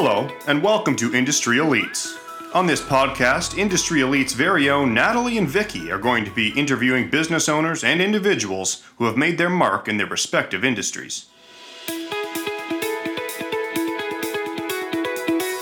Hello, and welcome to Industry Elites. On this podcast, Industry Elites' very own Natalie and Vicky are going to be interviewing business owners and individuals who have made their mark in their respective industries.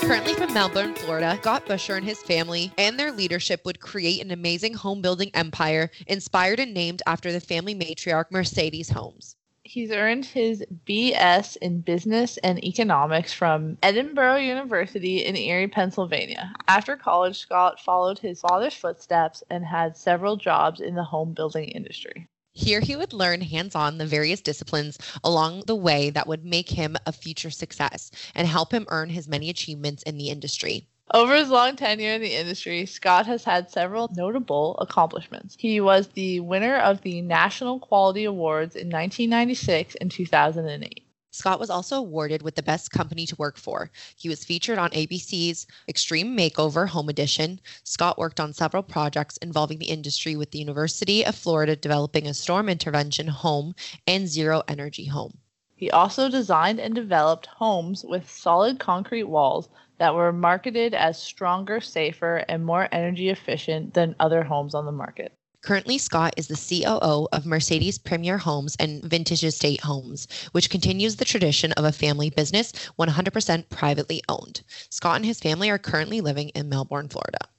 Currently from Melbourne, Florida, Scott Busher and his family and their leadership would create an amazing home building empire inspired and named after the family matriarch Mercedes Homes. He's earned his BS in business and economics from Edinburgh University in Erie, Pennsylvania. After college, Scott followed his father's footsteps and had several jobs in the home building industry. Here he would learn hands-on the various disciplines along the way that would make him a future success and help him earn his many achievements in the industry. Over his long tenure in the industry, Scott has had several notable accomplishments. He was the winner of the National Quality Awards in 1996 and 2008. Scott was also awarded with the Best Company to Work For. He was featured on ABC's Extreme Makeover Home Edition. Scott worked on several projects involving the industry with the University of Florida developing a storm intervention home and zero-energy home. He also designed and developed homes with solid concrete walls that were marketed as stronger, safer, and more energy efficient than other homes on the market. Currently, Scott is the COO of Mercedes Premier Homes and Vintage Estate Homes, which continues the tradition of a family business 100% privately owned. Scott and his family are currently living in Melbourne, Florida.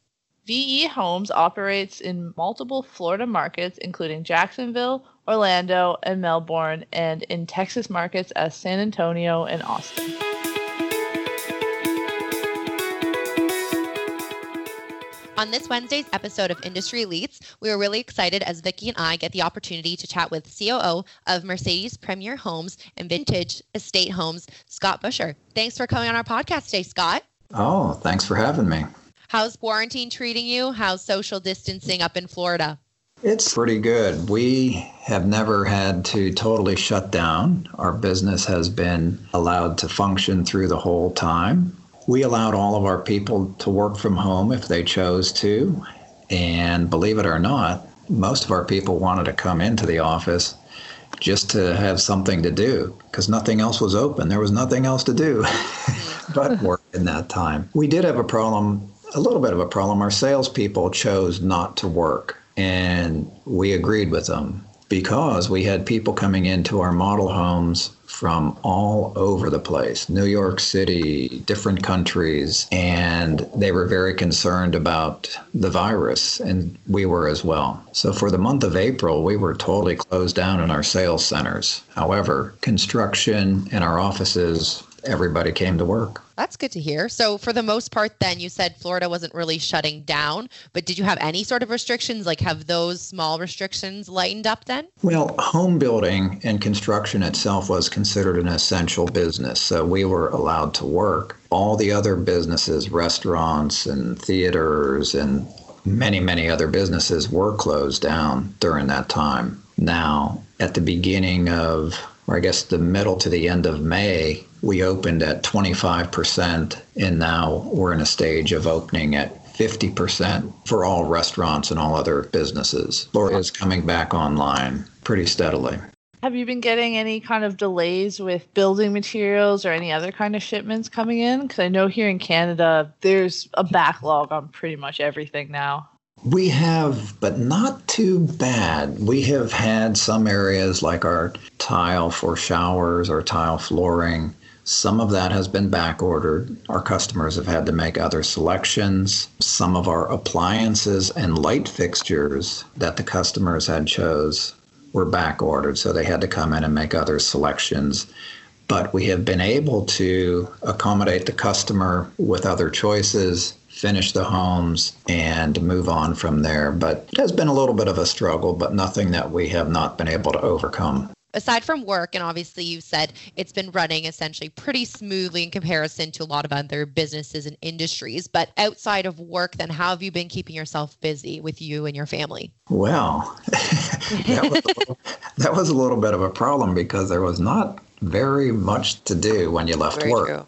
VE Homes operates in multiple Florida markets, including Jacksonville, Orlando, and Melbourne, and in Texas markets as San Antonio and Austin. On this Wednesday's episode of Industry Elites, we were really excited as Vicky and I get the opportunity to chat with COO of Mercedes Premier Homes and Vintage Estate Homes, Scott Busher. Thanks for coming on our podcast today, Scott. Oh, thanks for having me. How's quarantine treating you? How's social distancing up in Florida? It's pretty good. We have never had to totally shut down. Our business has been allowed to function through the whole time. We allowed all of our people to work from home if they chose to, and believe it or not, most of our people wanted to come into the office just to have something to do because nothing else was open. There was nothing else to do but work in that time. We did have a problem, a little bit of a problem. Our salespeople chose not to work, and we agreed with them because we had people coming into our model homes from all over the place, New York City, different countries, and they were very concerned about the virus, and we were as well. So for the month of April, we were totally closed down in our sales centers. However, construction and our offices, everybody came to work. That's good to hear. So for the most part then, you said Florida wasn't really shutting down, but did you have any sort of restrictions? Like have those small restrictions lightened up then? Well, home building and construction itself was considered an essential business, so we were allowed to work. All the other businesses, restaurants and theaters and many, many other businesses were closed down during that time. Now, at the beginning of, or I guess the middle to the end of May, we opened at 25%, and now we're in a stage of opening at 50% for all restaurants and all other businesses. Florida's coming back online pretty steadily. Have you been getting any kind of delays with building materials or any other kind of shipments coming in? Because I know here in Canada, there's a backlog on pretty much everything now. We have, but not too bad. We have had some areas like our tile for showers or tile flooring. Some of that has been back ordered. Our customers have had to make other selections. Some of our appliances and light fixtures that the customers had chose were back ordered, so they had to come in and make other selections. But we have been able to accommodate the customer with other choices, finish the homes, and move on from there. But it has been a little bit of a struggle, but nothing that we have not been able to overcome. Aside from work, and obviously you said it's been running essentially pretty smoothly in comparison to a lot of other businesses and industries, but outside of work, then how have you been keeping yourself busy with you and your family? Well, that was a little bit of a problem because there was not very much to do when you left work. Very true.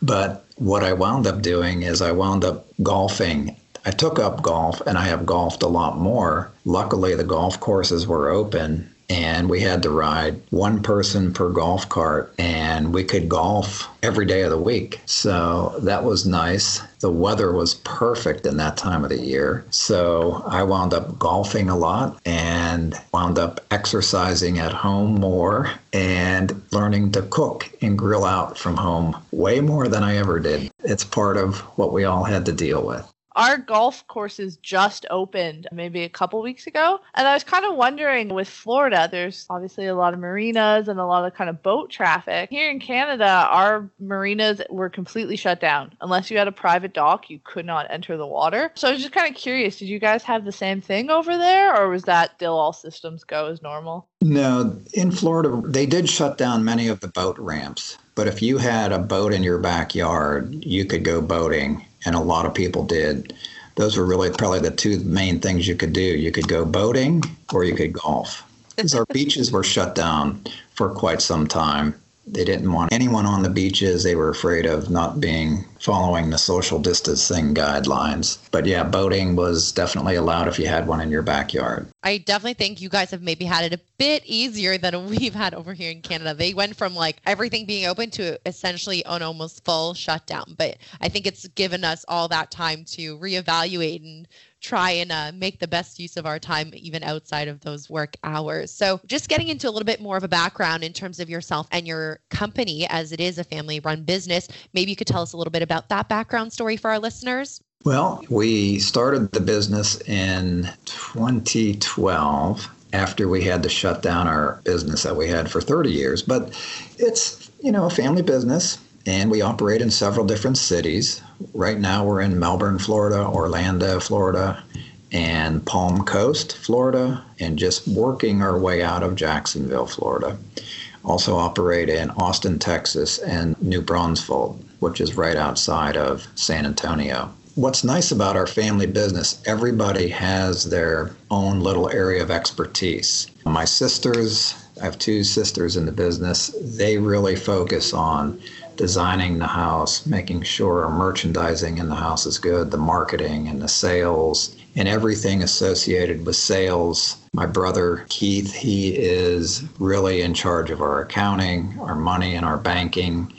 But what I wound up doing is I wound up golfing. I took up golf, and I have golfed a lot more. Luckily, the golf courses were open, and we had to ride one person per golf cart, and we could golf every day of the week. So that was nice. The weather was perfect in that time of the year. So I wound up golfing a lot and wound up exercising at home more and learning to cook and grill out from home way more than I ever did. It's part of what we all had to deal with. Our golf courses just opened maybe a couple weeks ago. And I was kind of wondering, with Florida, there's obviously a lot of marinas and a lot of kind of boat traffic. Here in Canada, our marinas were completely shut down. Unless you had a private dock, you could not enter the water. So I was just kind of curious, did you guys have the same thing over there, or was that still all systems go as normal? No, in Florida, they did shut down many of the boat ramps. But if you had a boat in your backyard, you could go boating. And a lot of people did. Those were really probably the two main things you could do. You could go boating or you could golf. Because our beaches were shut down for quite some time. They didn't want anyone on the beaches. They were afraid of not following the social distancing guidelines. But yeah, boating was definitely allowed if you had one in your backyard. I definitely think you guys have maybe had it a bit easier than we've had over here in Canada. They went from like everything being open to essentially an almost full shutdown. But I think it's given us all that time to reevaluate and try and make the best use of our time even outside of those work hours. So just getting into a little bit more of a background in terms of yourself and your company, as it is a family-run business, maybe you could tell us a little bit about that background story for our listeners. Well, we started the business in 2012 after we had to shut down our business that we had for 30 years. But it's, a family business, and we operate in several different cities. Right now we're in Melbourne, Florida, Orlando, Florida, and Palm Coast, Florida, and just working our way out of Jacksonville, Florida. Also operate in Austin, Texas, and New Braunfels, which is right outside of San Antonio. What's nice about our family business, everybody has their own little area of expertise. I have two sisters in the business. They really focus on designing the house, making sure our merchandising in the house is good, the marketing and the sales, and everything associated with sales. My brother, Keith, he is really in charge of our accounting, our money, and our banking.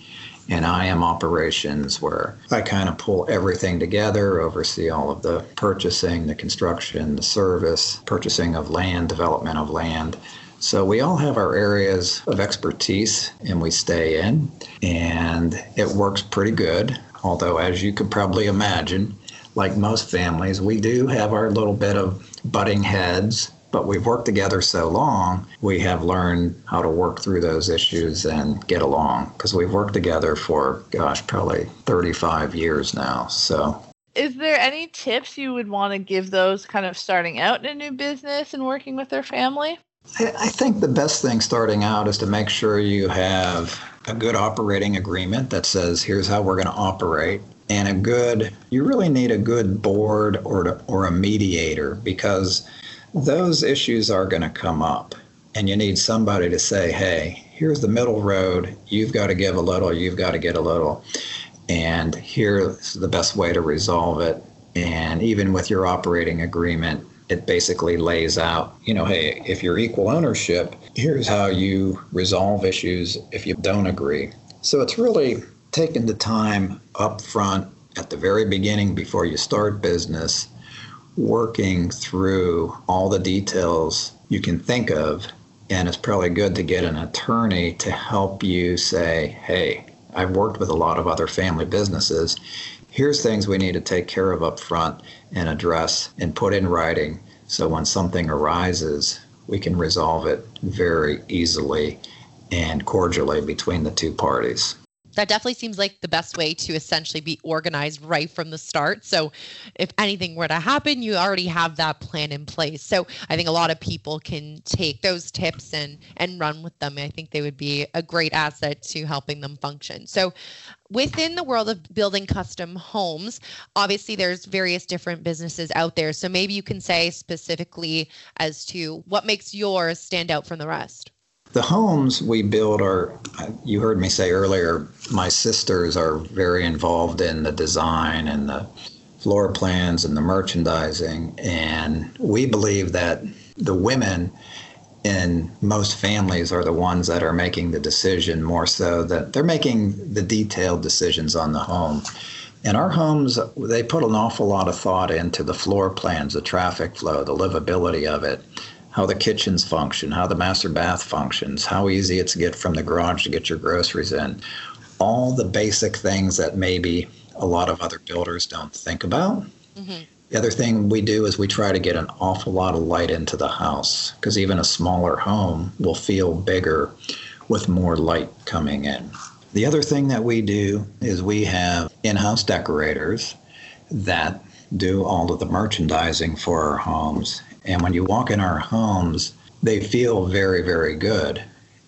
And I am operations, where I kind of pull everything together, oversee all of the purchasing, the construction, the service, purchasing of land, development of land. So we all have our areas of expertise and we stay in, and it works pretty good. Although, as you could probably imagine, like most families, we do have our little bit of butting heads, but we've worked together so long, we have learned how to work through those issues and get along, because we've worked together for, probably 35 years now. So is there any tips you would want to give those kind of starting out in a new business and working with their family? I think the best thing starting out is to make sure you have a good operating agreement that says, here's how we're going to operate. And you really need a good board or a mediator, because those issues are going to come up, and you need somebody to say, hey, here's the middle road. You've got to give a little, you've got to get a little, and here's the best way to resolve it. And even with your operating agreement, it basically lays out, hey, if you're equal ownership, here's how you resolve issues if you don't agree. So it's really taking the time up front at the very beginning before you start business, working through all the details you can think of. And it's probably good to get an attorney to help you say, hey, I've worked with a lot of other family businesses. Here's things we need to take care of up front and address and put in writing. So when something arises, we can resolve it very easily and cordially between the two parties. That definitely seems like the best way to essentially be organized right from the start. So if anything were to happen, you already have that plan in place. So I think a lot of people can take those tips and run with them. I think they would be a great asset to helping them function. So within the world of building custom homes, obviously there's various different businesses out there. So maybe you can say specifically as to what makes yours stand out from the rest. The homes we build are, you heard me say earlier, my sisters are very involved in the design and the floor plans and the merchandising. And we believe that the women in most families are the ones that are making the decision, more so that they're making the detailed decisions on the home. And our homes, they put an awful lot of thought into the floor plans, the traffic flow, the livability of it, how the kitchens function, how the master bath functions, how easy it's to get from the garage to get your groceries in. All the basic things that maybe a lot of other builders don't think about. Mm-hmm. The other thing we do is we try to get an awful lot of light into the house, because even a smaller home will feel bigger with more light coming in. The other thing that we do is we have in-house decorators that do all of the merchandising for our homes. And when you walk in our homes, they feel very, very good.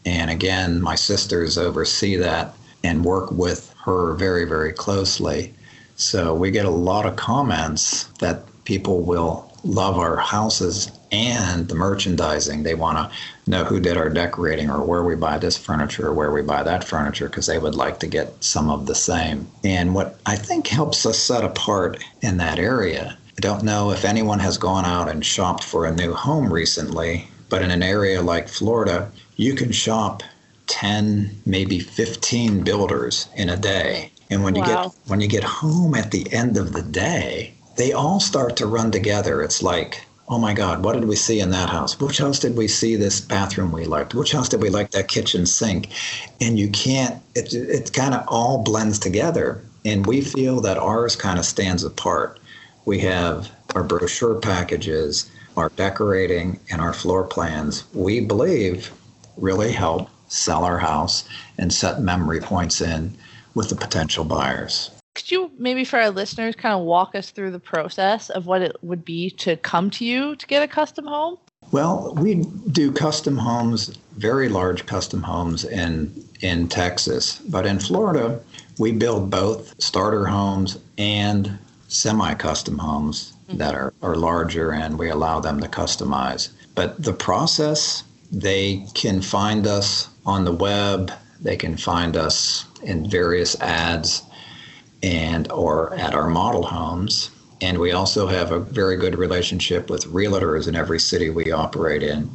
And again, my sisters oversee that and work with her very, very closely. So we get a lot of comments that people will love our houses and the merchandising. They want to know who did our decorating, or where we buy this furniture, or where we buy that furniture, because they would like to get some of the same. And what I think helps us set apart in that area, I don't know if anyone has gone out and shopped for a new home recently, but in an area like Florida, you can shop 10, maybe 15 builders in a day. And when you get home at the end of the day, they all start to run together. It's like, oh my God, what did we see in that house? Which house did we see this bathroom we liked? Which house did we like that kitchen sink? And you can't, it kind of all blends together. And we feel that ours kind of stands apart. We have our brochure packages, our decorating, and our floor plans, we believe really help sell our house and set memory points in with the potential buyers. Could you maybe, for our listeners, kind of walk us through the process of what it would be to come to you to get a custom home? Well, we do custom homes, very large custom homes in Texas. But in Florida, we build both starter homes and semi-custom homes that are larger, and we allow them to customize. But the process, they can find us on the web. They can find us in various ads and or at our model homes. And we also have a very good relationship with realtors in every city we operate in.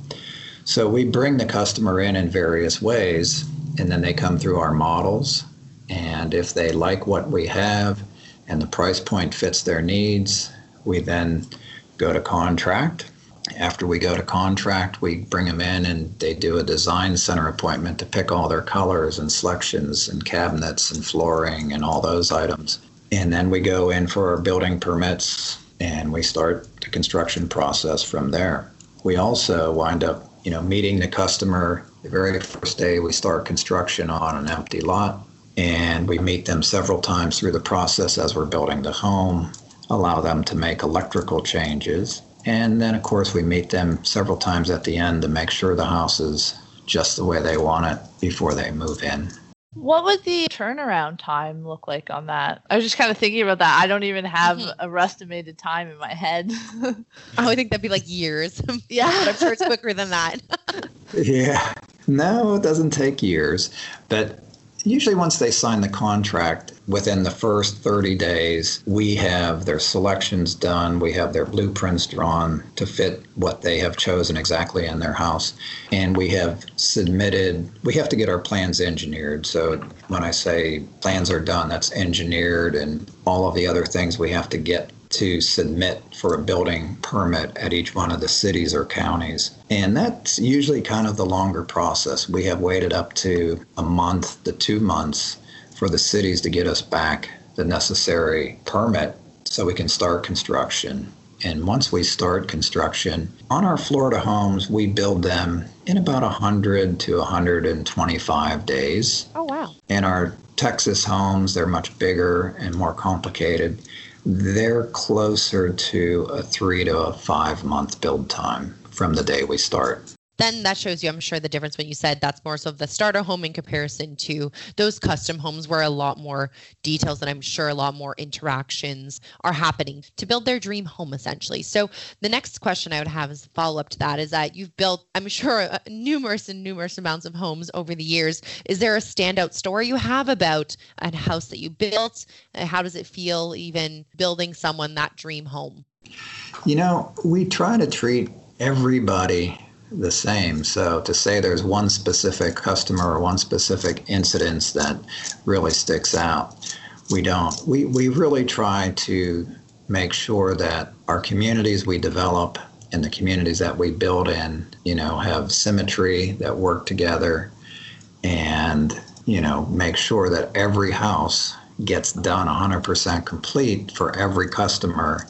So we bring the customer in various ways, and then they come through our models. And if they like what we have and the price point fits their needs, we then go to contract. After we go to contract, we bring them in and they do a design center appointment to pick all their colors and selections and cabinets and flooring and all those items. And then we go in for our building permits and we start the construction process from there. We also wind up, meeting the customer the very first day we start construction on an empty lot. And we meet them several times through the process as we're building the home, allow them to make electrical changes. And then, of course, we meet them several times at the end to make sure the house is just the way they want it before they move in. What would the turnaround time look like on that? I was just kind of thinking about that. I don't even have a estimated time in my head. I would think that'd be like years. Yeah. But I'm sure it's quicker than that. Yeah. No, it doesn't take years. But usually once they sign the contract, within the first 30 days, we have their selections done. We have their blueprints drawn to fit what they have chosen exactly in their house. And we have to get our plans engineered. So when I say plans are done, that's engineered and all of the other things we have to get to submit for a building permit at each one of the cities or counties. And that's usually kind of the longer process. We have waited up to a month to 2 months for the cities to get us back the necessary permit so we can start construction. And once we start construction, on our Florida homes, we build them in about 100 to 125 days. Oh, wow. And our Texas homes, they're much bigger and more complicated. They're closer to a 3 to a 5 month build time from the day we start. Then that shows you, I'm sure, the difference when you said that's more so the starter home in comparison to those custom homes where a lot more details and I'm sure a lot more interactions are happening to build their dream home, essentially. So the next question I would have as a follow-up to that is that you've built, I'm sure, numerous amounts of homes over the years. Is there a standout story you have about a house that you built? How does it feel even building someone that dream home? We try to treat everybody the same. So to say there's one specific customer or one specific incident that really sticks out, we don't. We really try to make sure that our communities we develop and the communities that we build in, have symmetry, that work together, and, make sure that every house gets done 100% complete for every customer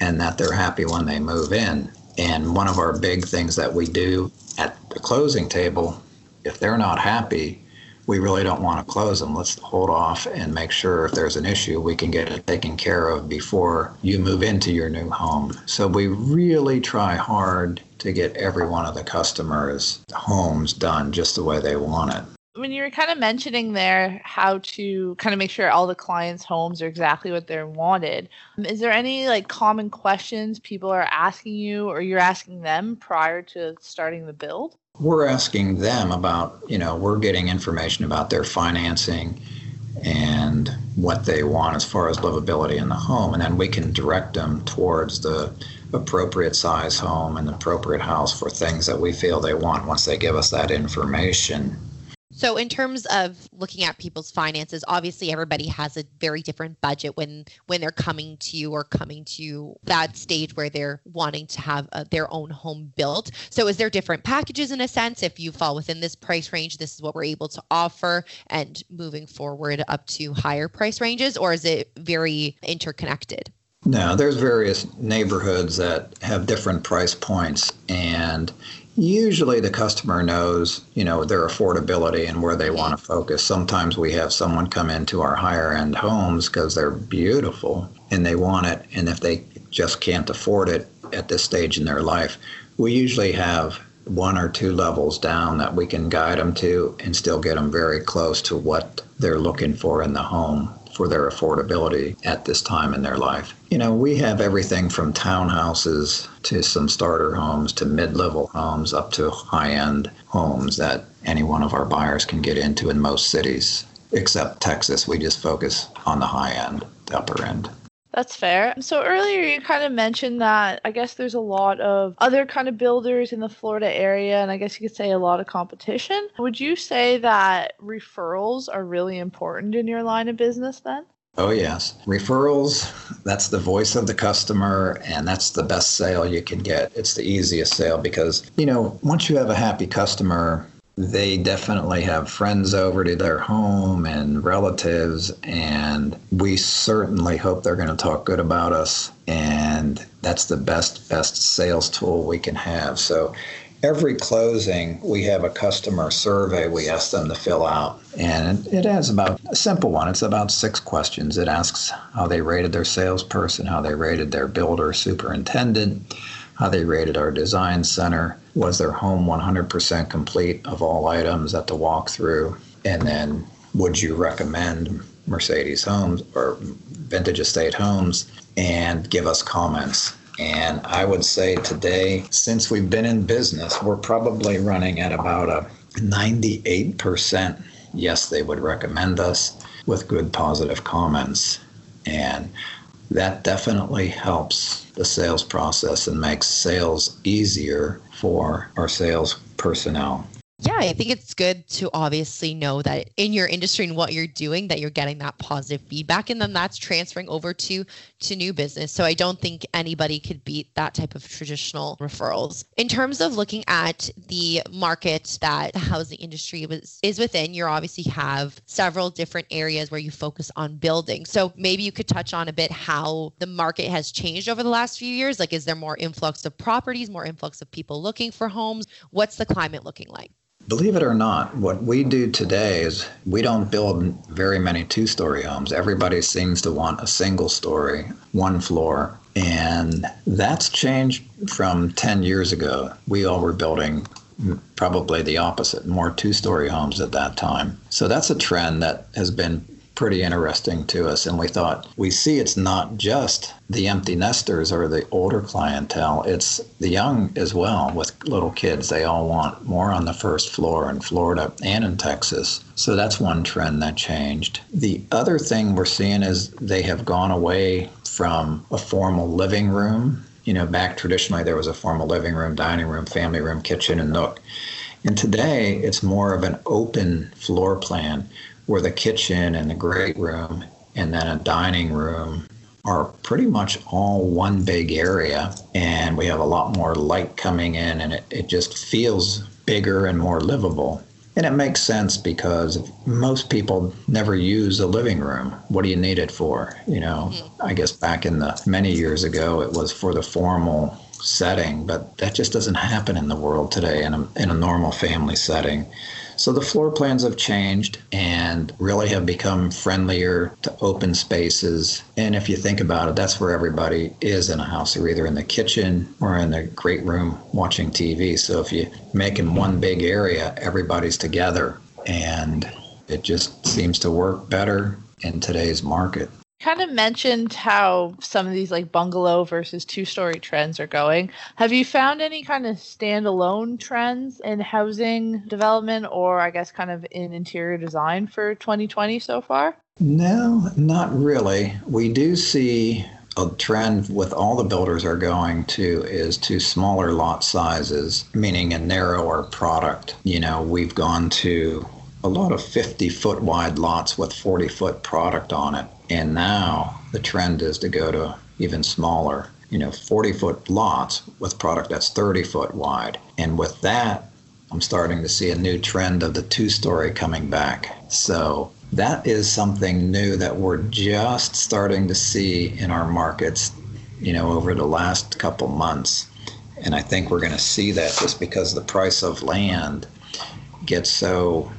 and that they're happy when they move in. And one of our big things that we do at the closing table, if they're not happy, we really don't want to close them. Let's hold off and make sure if there's an issue, we can get it taken care of before you move into your new home. So we really try hard to get every one of the customers' homes done just the way they want it. When you were kind of mentioning there how to kind of make sure all the clients' homes are exactly what they're wanted, is there any common questions people are asking you or you're asking them prior to starting the build? We're asking them about, we're getting information about their financing and what they want as far as livability in the home. And then we can direct them towards the appropriate size home and the appropriate house for things that we feel they want once they give us that information. So in terms of looking at people's finances, obviously everybody has a very different budget when they're coming to you or coming to that stage where they're wanting to have their own home built. So is there different packages in a sense? If you fall within this price range, this is what we're able to offer, and moving forward up to higher price ranges, or is it very interconnected? No, there's various neighborhoods that have different price points, and usually the customer knows, their affordability and where they want to focus. Sometimes we have someone come into our higher end homes because they're beautiful and they want it. And if they just can't afford it at this stage in their life, we usually have one or two levels down that we can guide them to and still get them very close to what they're looking for in the home for their affordability at this time in their life. We have everything from townhouses to some starter homes to mid-level homes up to high-end homes that any one of our buyers can get into in most cities, except Texas. We just focus on the high end, the upper end. That's fair. So earlier you kind of mentioned that I guess there's a lot of other kind of builders in the Florida area, and I guess you could say a lot of competition. Would you say that referrals are really important in your line of business then? Oh, yes. Referrals, that's the voice of the customer, and that's the best sale you can get. It's the easiest sale because, once you have a happy customer, they definitely have friends over to their home and relatives, and we certainly hope they're going to talk good about us, and that's the best sales tool we can have. So every closing, we have a customer survey we ask them to fill out, and it has about a simple one. It's about 6 questions. It asks how they rated their salesperson, how they rated their builder superintendent, how they rated our design center, was their home 100% complete of all items at the walkthrough, and then would you recommend Mercedes Homes or Vintage Estate Homes, and give us comments. And I would say today, since we've been in business, we're probably running at about a 98%. Yes, they would recommend us with good positive comments. And that definitely helps the sales process and makes sales easier for our sales personnel. Yeah, I think it's good to obviously know that in your industry and what you're doing, that you're getting that positive feedback, and then that's transferring over to new business. So I don't think anybody could beat that type of traditional referrals. In terms of looking at the market that the housing industry is within, you obviously have several different areas where you focus on building. So maybe you could touch on a bit how the market has changed over the last few years. Is there more influx of properties, more influx of people looking for homes? What's the climate looking like? Believe it or not, what we do today is we don't build very many 2-story homes. Everybody seems to want a single story, 1 floor. And that's changed from 10 years ago. We all were building probably the opposite, more 2-story homes at that time. So that's a trend that has been pretty interesting to us. And we thought, we see it's not just the empty nesters or the older clientele, it's the young as well with little kids. They all want more on the first floor in Florida and in Texas. So that's one trend that changed. The other thing we're seeing is they have gone away from a formal living room you know, back traditionally there was a formal living room, dining room, family room, kitchen, and nook. And today it's more of an open floor plan where the kitchen and the great room and then a dining room are pretty much all one big area, and we have a lot more light coming in, and it just feels bigger and more livable. And it makes sense because most people never use a living room. What do you need it for? You know, I guess back in the many years ago, it was for the formal setting, but that just doesn't happen in the world today in a normal family setting. So the floor plans have changed and really have become friendlier to open spaces. And if you think about it, that's where everybody is in a house. They're either in the kitchen or in the great room watching TV. So if you make them one big area, everybody's together, and it just seems to work better in today's market. Kind of mentioned how some of these like bungalow versus two-story trends are going. Have you found any kind of standalone trends in housing development, or I guess kind of in interior design for 2020 so far? No, not really. We do see a trend with all the builders are going to is to smaller lot sizes, meaning a narrower product. You know, we've gone to a lot of 50-foot wide lots with 40-foot product on it. And now the trend is to go to even smaller, you know, 40-foot lots with product that's 30-foot wide. And with that, I'm starting to see a new trend of the two-story coming back. So that is something new that we're just starting to see in our markets, you know, over the last couple months. And I think we're going to see that just because the price of land gets so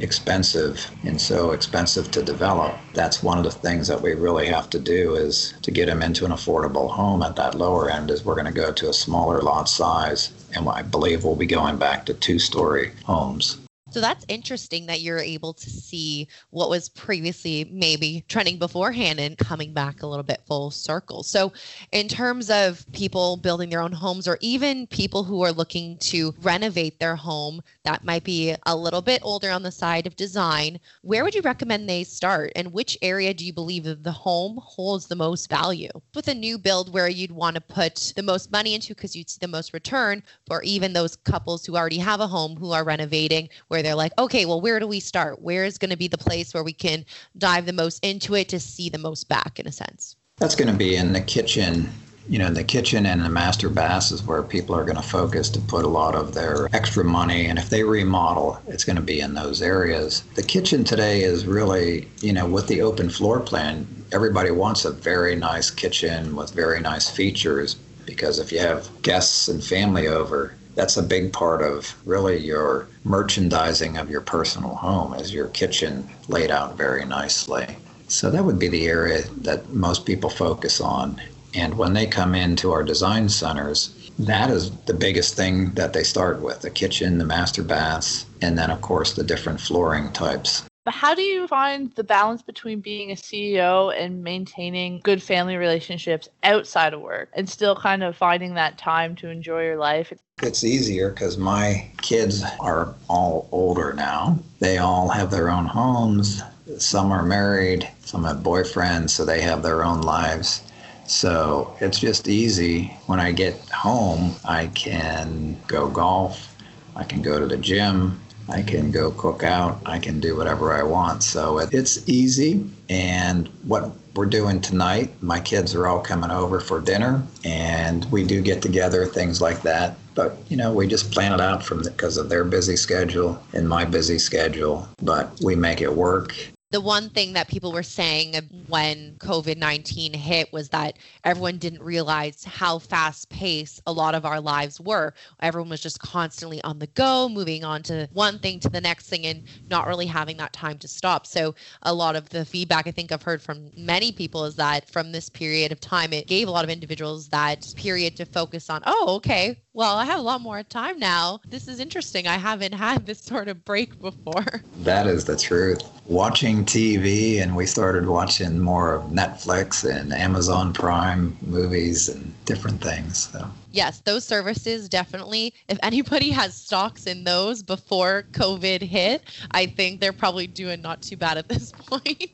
expensive and so expensive to develop. That's one of the things that we really have to do is to get them into an affordable home at that lower end is we're going to go to a smaller lot size, and I believe we'll be going back to two-story homes. So that's interesting that you're able to see what was previously maybe trending beforehand and coming back a little bit full circle. So in terms of people building their own homes, or even people who are looking to renovate their home that might be a little bit older on the side of design, where would you recommend they start? And which area do you believe that the home holds the most value? With a new build, where you'd want to put the most money into because you'd see the most return, or even those couples who already have a home who are renovating, where they're like, okay, well, where do we start? Where is going to be the place where we can dive the most into it to see the most back, in a sense? That's going to be in the kitchen. You know, the kitchen and the master baths is where people are going to focus to put a lot of their extra money. And if they remodel, it's going to be in those areas. The kitchen today is really, you know, with the open floor plan, everybody wants a very nice kitchen with very nice features, because if you have guests and family over, that's a big part of really your merchandising of your personal home, is your kitchen laid out very nicely. So that would be the area that most people focus on. And when they come into our design centers, that is the biggest thing that they start with: the kitchen, the master baths, and then of course the different flooring types. How do you find the balance between being a CEO and maintaining good family relationships outside of work and still kind of finding that time to enjoy your life? It's easier because my kids are all older now. They all have their own homes. Some are married, some have boyfriends, so they have their own lives. So it's just easy. When I get home, I can go golf, I can go to the gym, I can go cook out, I can do whatever I want. So it's easy. And what we're doing tonight, my kids are all coming over for dinner, and we do get together, things like that. But, you know, we just plan it out because of their busy schedule and my busy schedule, but we make it work. The one thing that people were saying when COVID-19 hit was that everyone didn't realize how fast-paced a lot of our lives were. Everyone was just constantly on the go, moving on to one thing to the next thing and not really having that time to stop. So a lot of the feedback I think I've heard from many people is that from this period of time, it gave a lot of individuals that period to focus on, oh, okay, well, I have a lot more time now. This is interesting. I haven't had this sort of break before. That is the truth. Watching TV, and we started watching more of Netflix and Amazon Prime movies and different things. So yes, those services definitely. If anybody has stocks in those before COVID hit, I think they're probably doing not too bad at this point.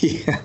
Yeah.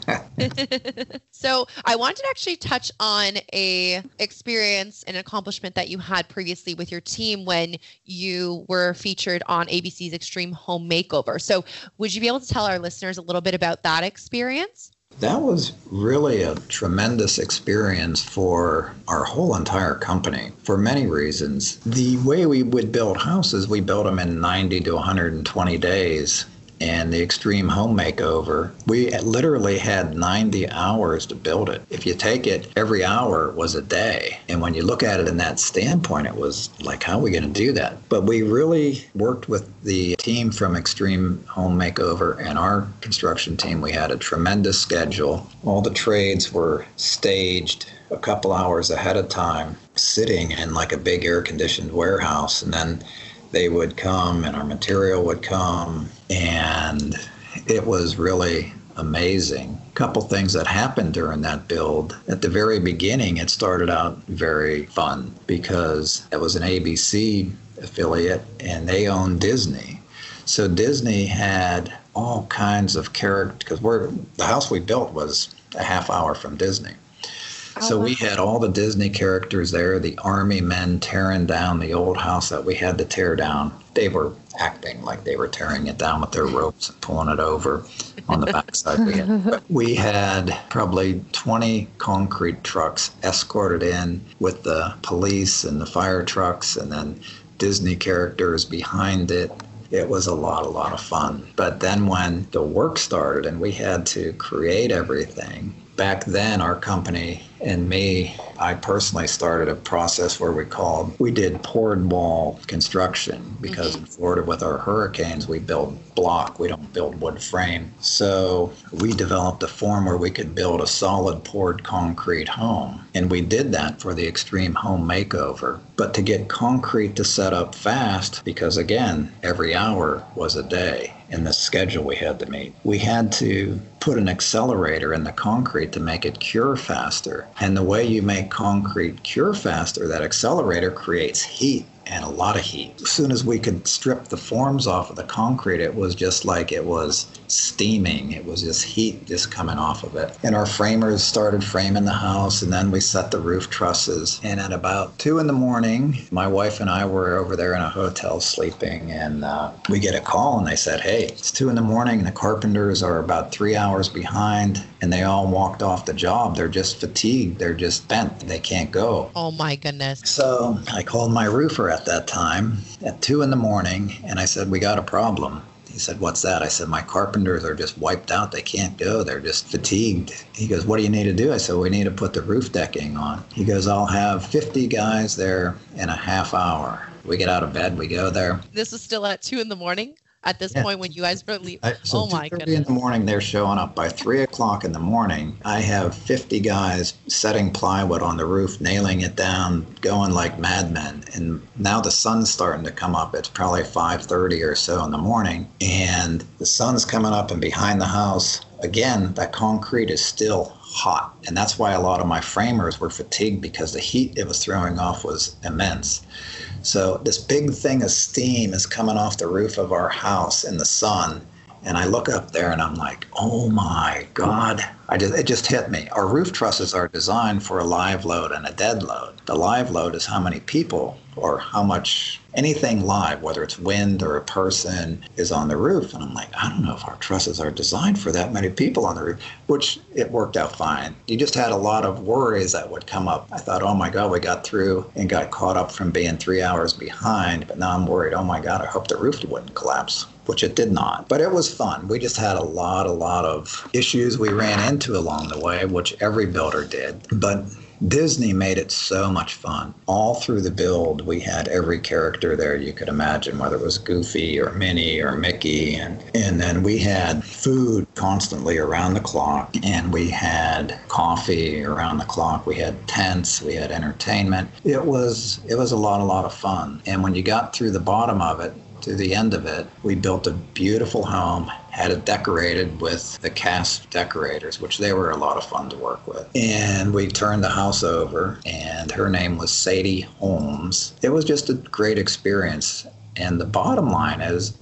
So I wanted to actually touch on a experience and accomplishment that you had previously with your team when you were featured on ABC's Extreme Home Makeover. So would you be able to tell our listeners a little bit about that experience? That was really a tremendous experience for our whole entire company for many reasons. The way we would build houses, we built them in 90 to 120 days. And the Extreme Home Makeover, we literally had 90 hours to build it. If you take it, every hour was a day. And when you look at it in that standpoint, it was like, how are we going to do that? But we really worked with the team from Extreme Home Makeover and our construction team. We had a tremendous schedule. All the trades were staged a couple hours ahead of time, sitting in like a big air-conditioned warehouse. And then they would come and our material would come, and it was really amazing. A couple things that happened during that build. At the very beginning, it started out very fun because it was an ABC affiliate and they owned Disney. So Disney had all kinds of characters, because the house we built was a half hour from Disney. So we had all the Disney characters there, the army men tearing down the old house that we had to tear down. They were acting like they were tearing it down with their ropes and pulling it over on the backside. We had probably 20 concrete trucks escorted in with the police and the fire trucks, and then Disney characters behind it. It was a lot of fun. But then when the work started and we had to create everything, back then, our company and me, I personally started a process where we did poured wall construction, because in Florida with our hurricanes, we build block, we don't build wood frame. So we developed a form where we could build a solid poured concrete home. And we did that for the Extreme Home Makeover. But to get concrete to set up fast, because again, every hour was a day in the schedule we had to meet, we had to put an accelerator in the concrete to make it cure faster. And the way you make concrete cure faster, that accelerator creates heat, and a lot of heat. As soon as we could strip the forms off of the concrete, it was just like it was steaming. It was just heat just coming off of it. And our framers started framing the house, and then we set the roof trusses. And at about 2 a.m, my wife and I were over there in a hotel sleeping, and we get a call, and they said, hey, it's 2 a.m, and the carpenters are about 3 hours behind, and they all walked off the job. They're just fatigued. They're just bent. They can't go. Oh my goodness. So I called my roofer at that time at 2 a.m, and I said, we got a problem. He said, what's that? I said, my carpenters are just wiped out. They can't go. They're just fatigued. He goes, what do you need to do? I said, we need to put the roof decking on. He goes, I'll have 50 guys there in a half hour. We get out of bed. We go there. This is still at 2 a.m? At this point when you guys were leaving. So oh my goodness. 2:30 a.m, they're showing up. By 3:00 a.m, I have 50 guys setting plywood on the roof, nailing it down, going like madmen. And now the sun's starting to come up. It's probably 5:30 or so in the morning. And the sun's coming up, and behind the house, again, that concrete is still hot. And that's why a lot of my framers were fatigued, because the heat it was throwing off was immense. So this big thing of steam is coming off the roof of our house in the sun. And I look up there and I'm like, oh my God. It just hit me. Our roof trusses are designed for a live load and a dead load. The live load is how many people or how much anything live, whether it's wind or a person, is on the roof. And I'm like, I don't know if our trusses are designed for that many people on the roof, which it worked out fine. You just had a lot of worries that would come up. I thought, oh my God, we got through and got caught up from being 3 hours behind. But now I'm worried, oh my God, I hope the roof wouldn't collapse, which it did not. But it was fun. We just had a lot of issues we ran into along the way, which every builder did. But Disney made it so much fun. All through the build, we had every character there you could imagine, whether it was Goofy or Minnie or Mickey. And then we had food constantly around the clock, and we had coffee around the clock. We had tents, we had entertainment. It was a lot of fun. And when you got through the bottom of it, to the end of it, we built a beautiful home, had it decorated with the cast decorators, which they were a lot of fun to work with. And we turned the house over, and her name was Sadie Holmes. It was just a great experience. And the bottom line is,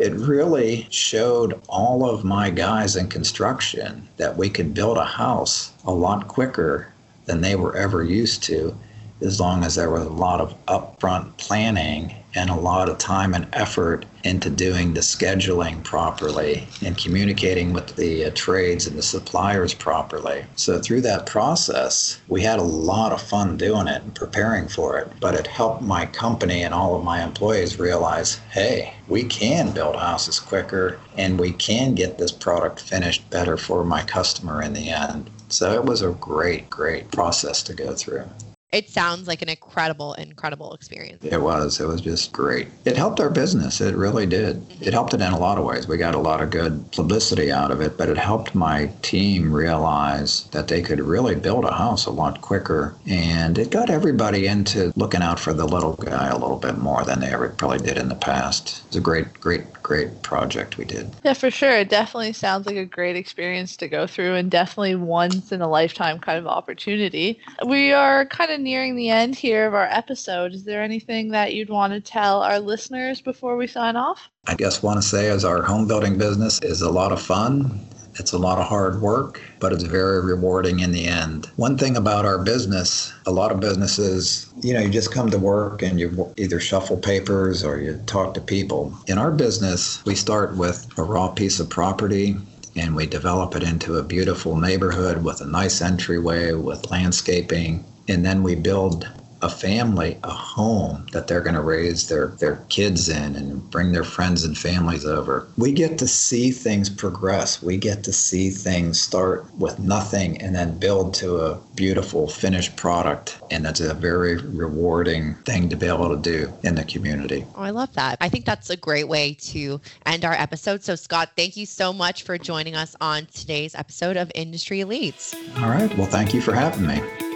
it really showed all of my guys in construction that we could build a house a lot quicker than they were ever used to, as long as there was a lot of upfront planning and a lot of time and effort into doing the scheduling properly and communicating with the trades and the suppliers properly. So through that process, we had a lot of fun doing it and preparing for it, but it helped my company and all of my employees realize, hey, we can build houses quicker and we can get this product finished better for my customer in the end. So it was a great, great process to go through. It sounds like an incredible experience. It was just great. It helped our business. It really did. It helped it in a lot of ways. We got a lot of good publicity out of it, but it helped my team realize that they could really build a house a lot quicker. And it got everybody into looking out for the little guy a little bit more than they ever probably did in the past. It was a great, great, great project we did. Yeah, for sure. It definitely sounds like a great experience to go through, and definitely once in a lifetime kind of opportunity. We are kind of nearing the end here of our episode. Is there anything that you'd want to tell our listeners before we sign off? I just want to say, as our home building business is a lot of fun. It's a lot of hard work, but it's very rewarding in the end. One thing about our business, a lot of businesses, you just come to work and you either shuffle papers or you talk to people. In our business, we start with a raw piece of property, and we develop it into a beautiful neighborhood with a nice entryway, with landscaping. And then we build a family, a home that they're going to raise their kids in and bring their friends and families over. We get to see things progress. We get to see things start with nothing and then build to a beautiful finished product. And that's a very rewarding thing to be able to do in the community. Oh, I love that. I think that's a great way to end our episode. So Scott, thank you so much for joining us on today's episode of Industry Leads. All right. Well, thank you for having me.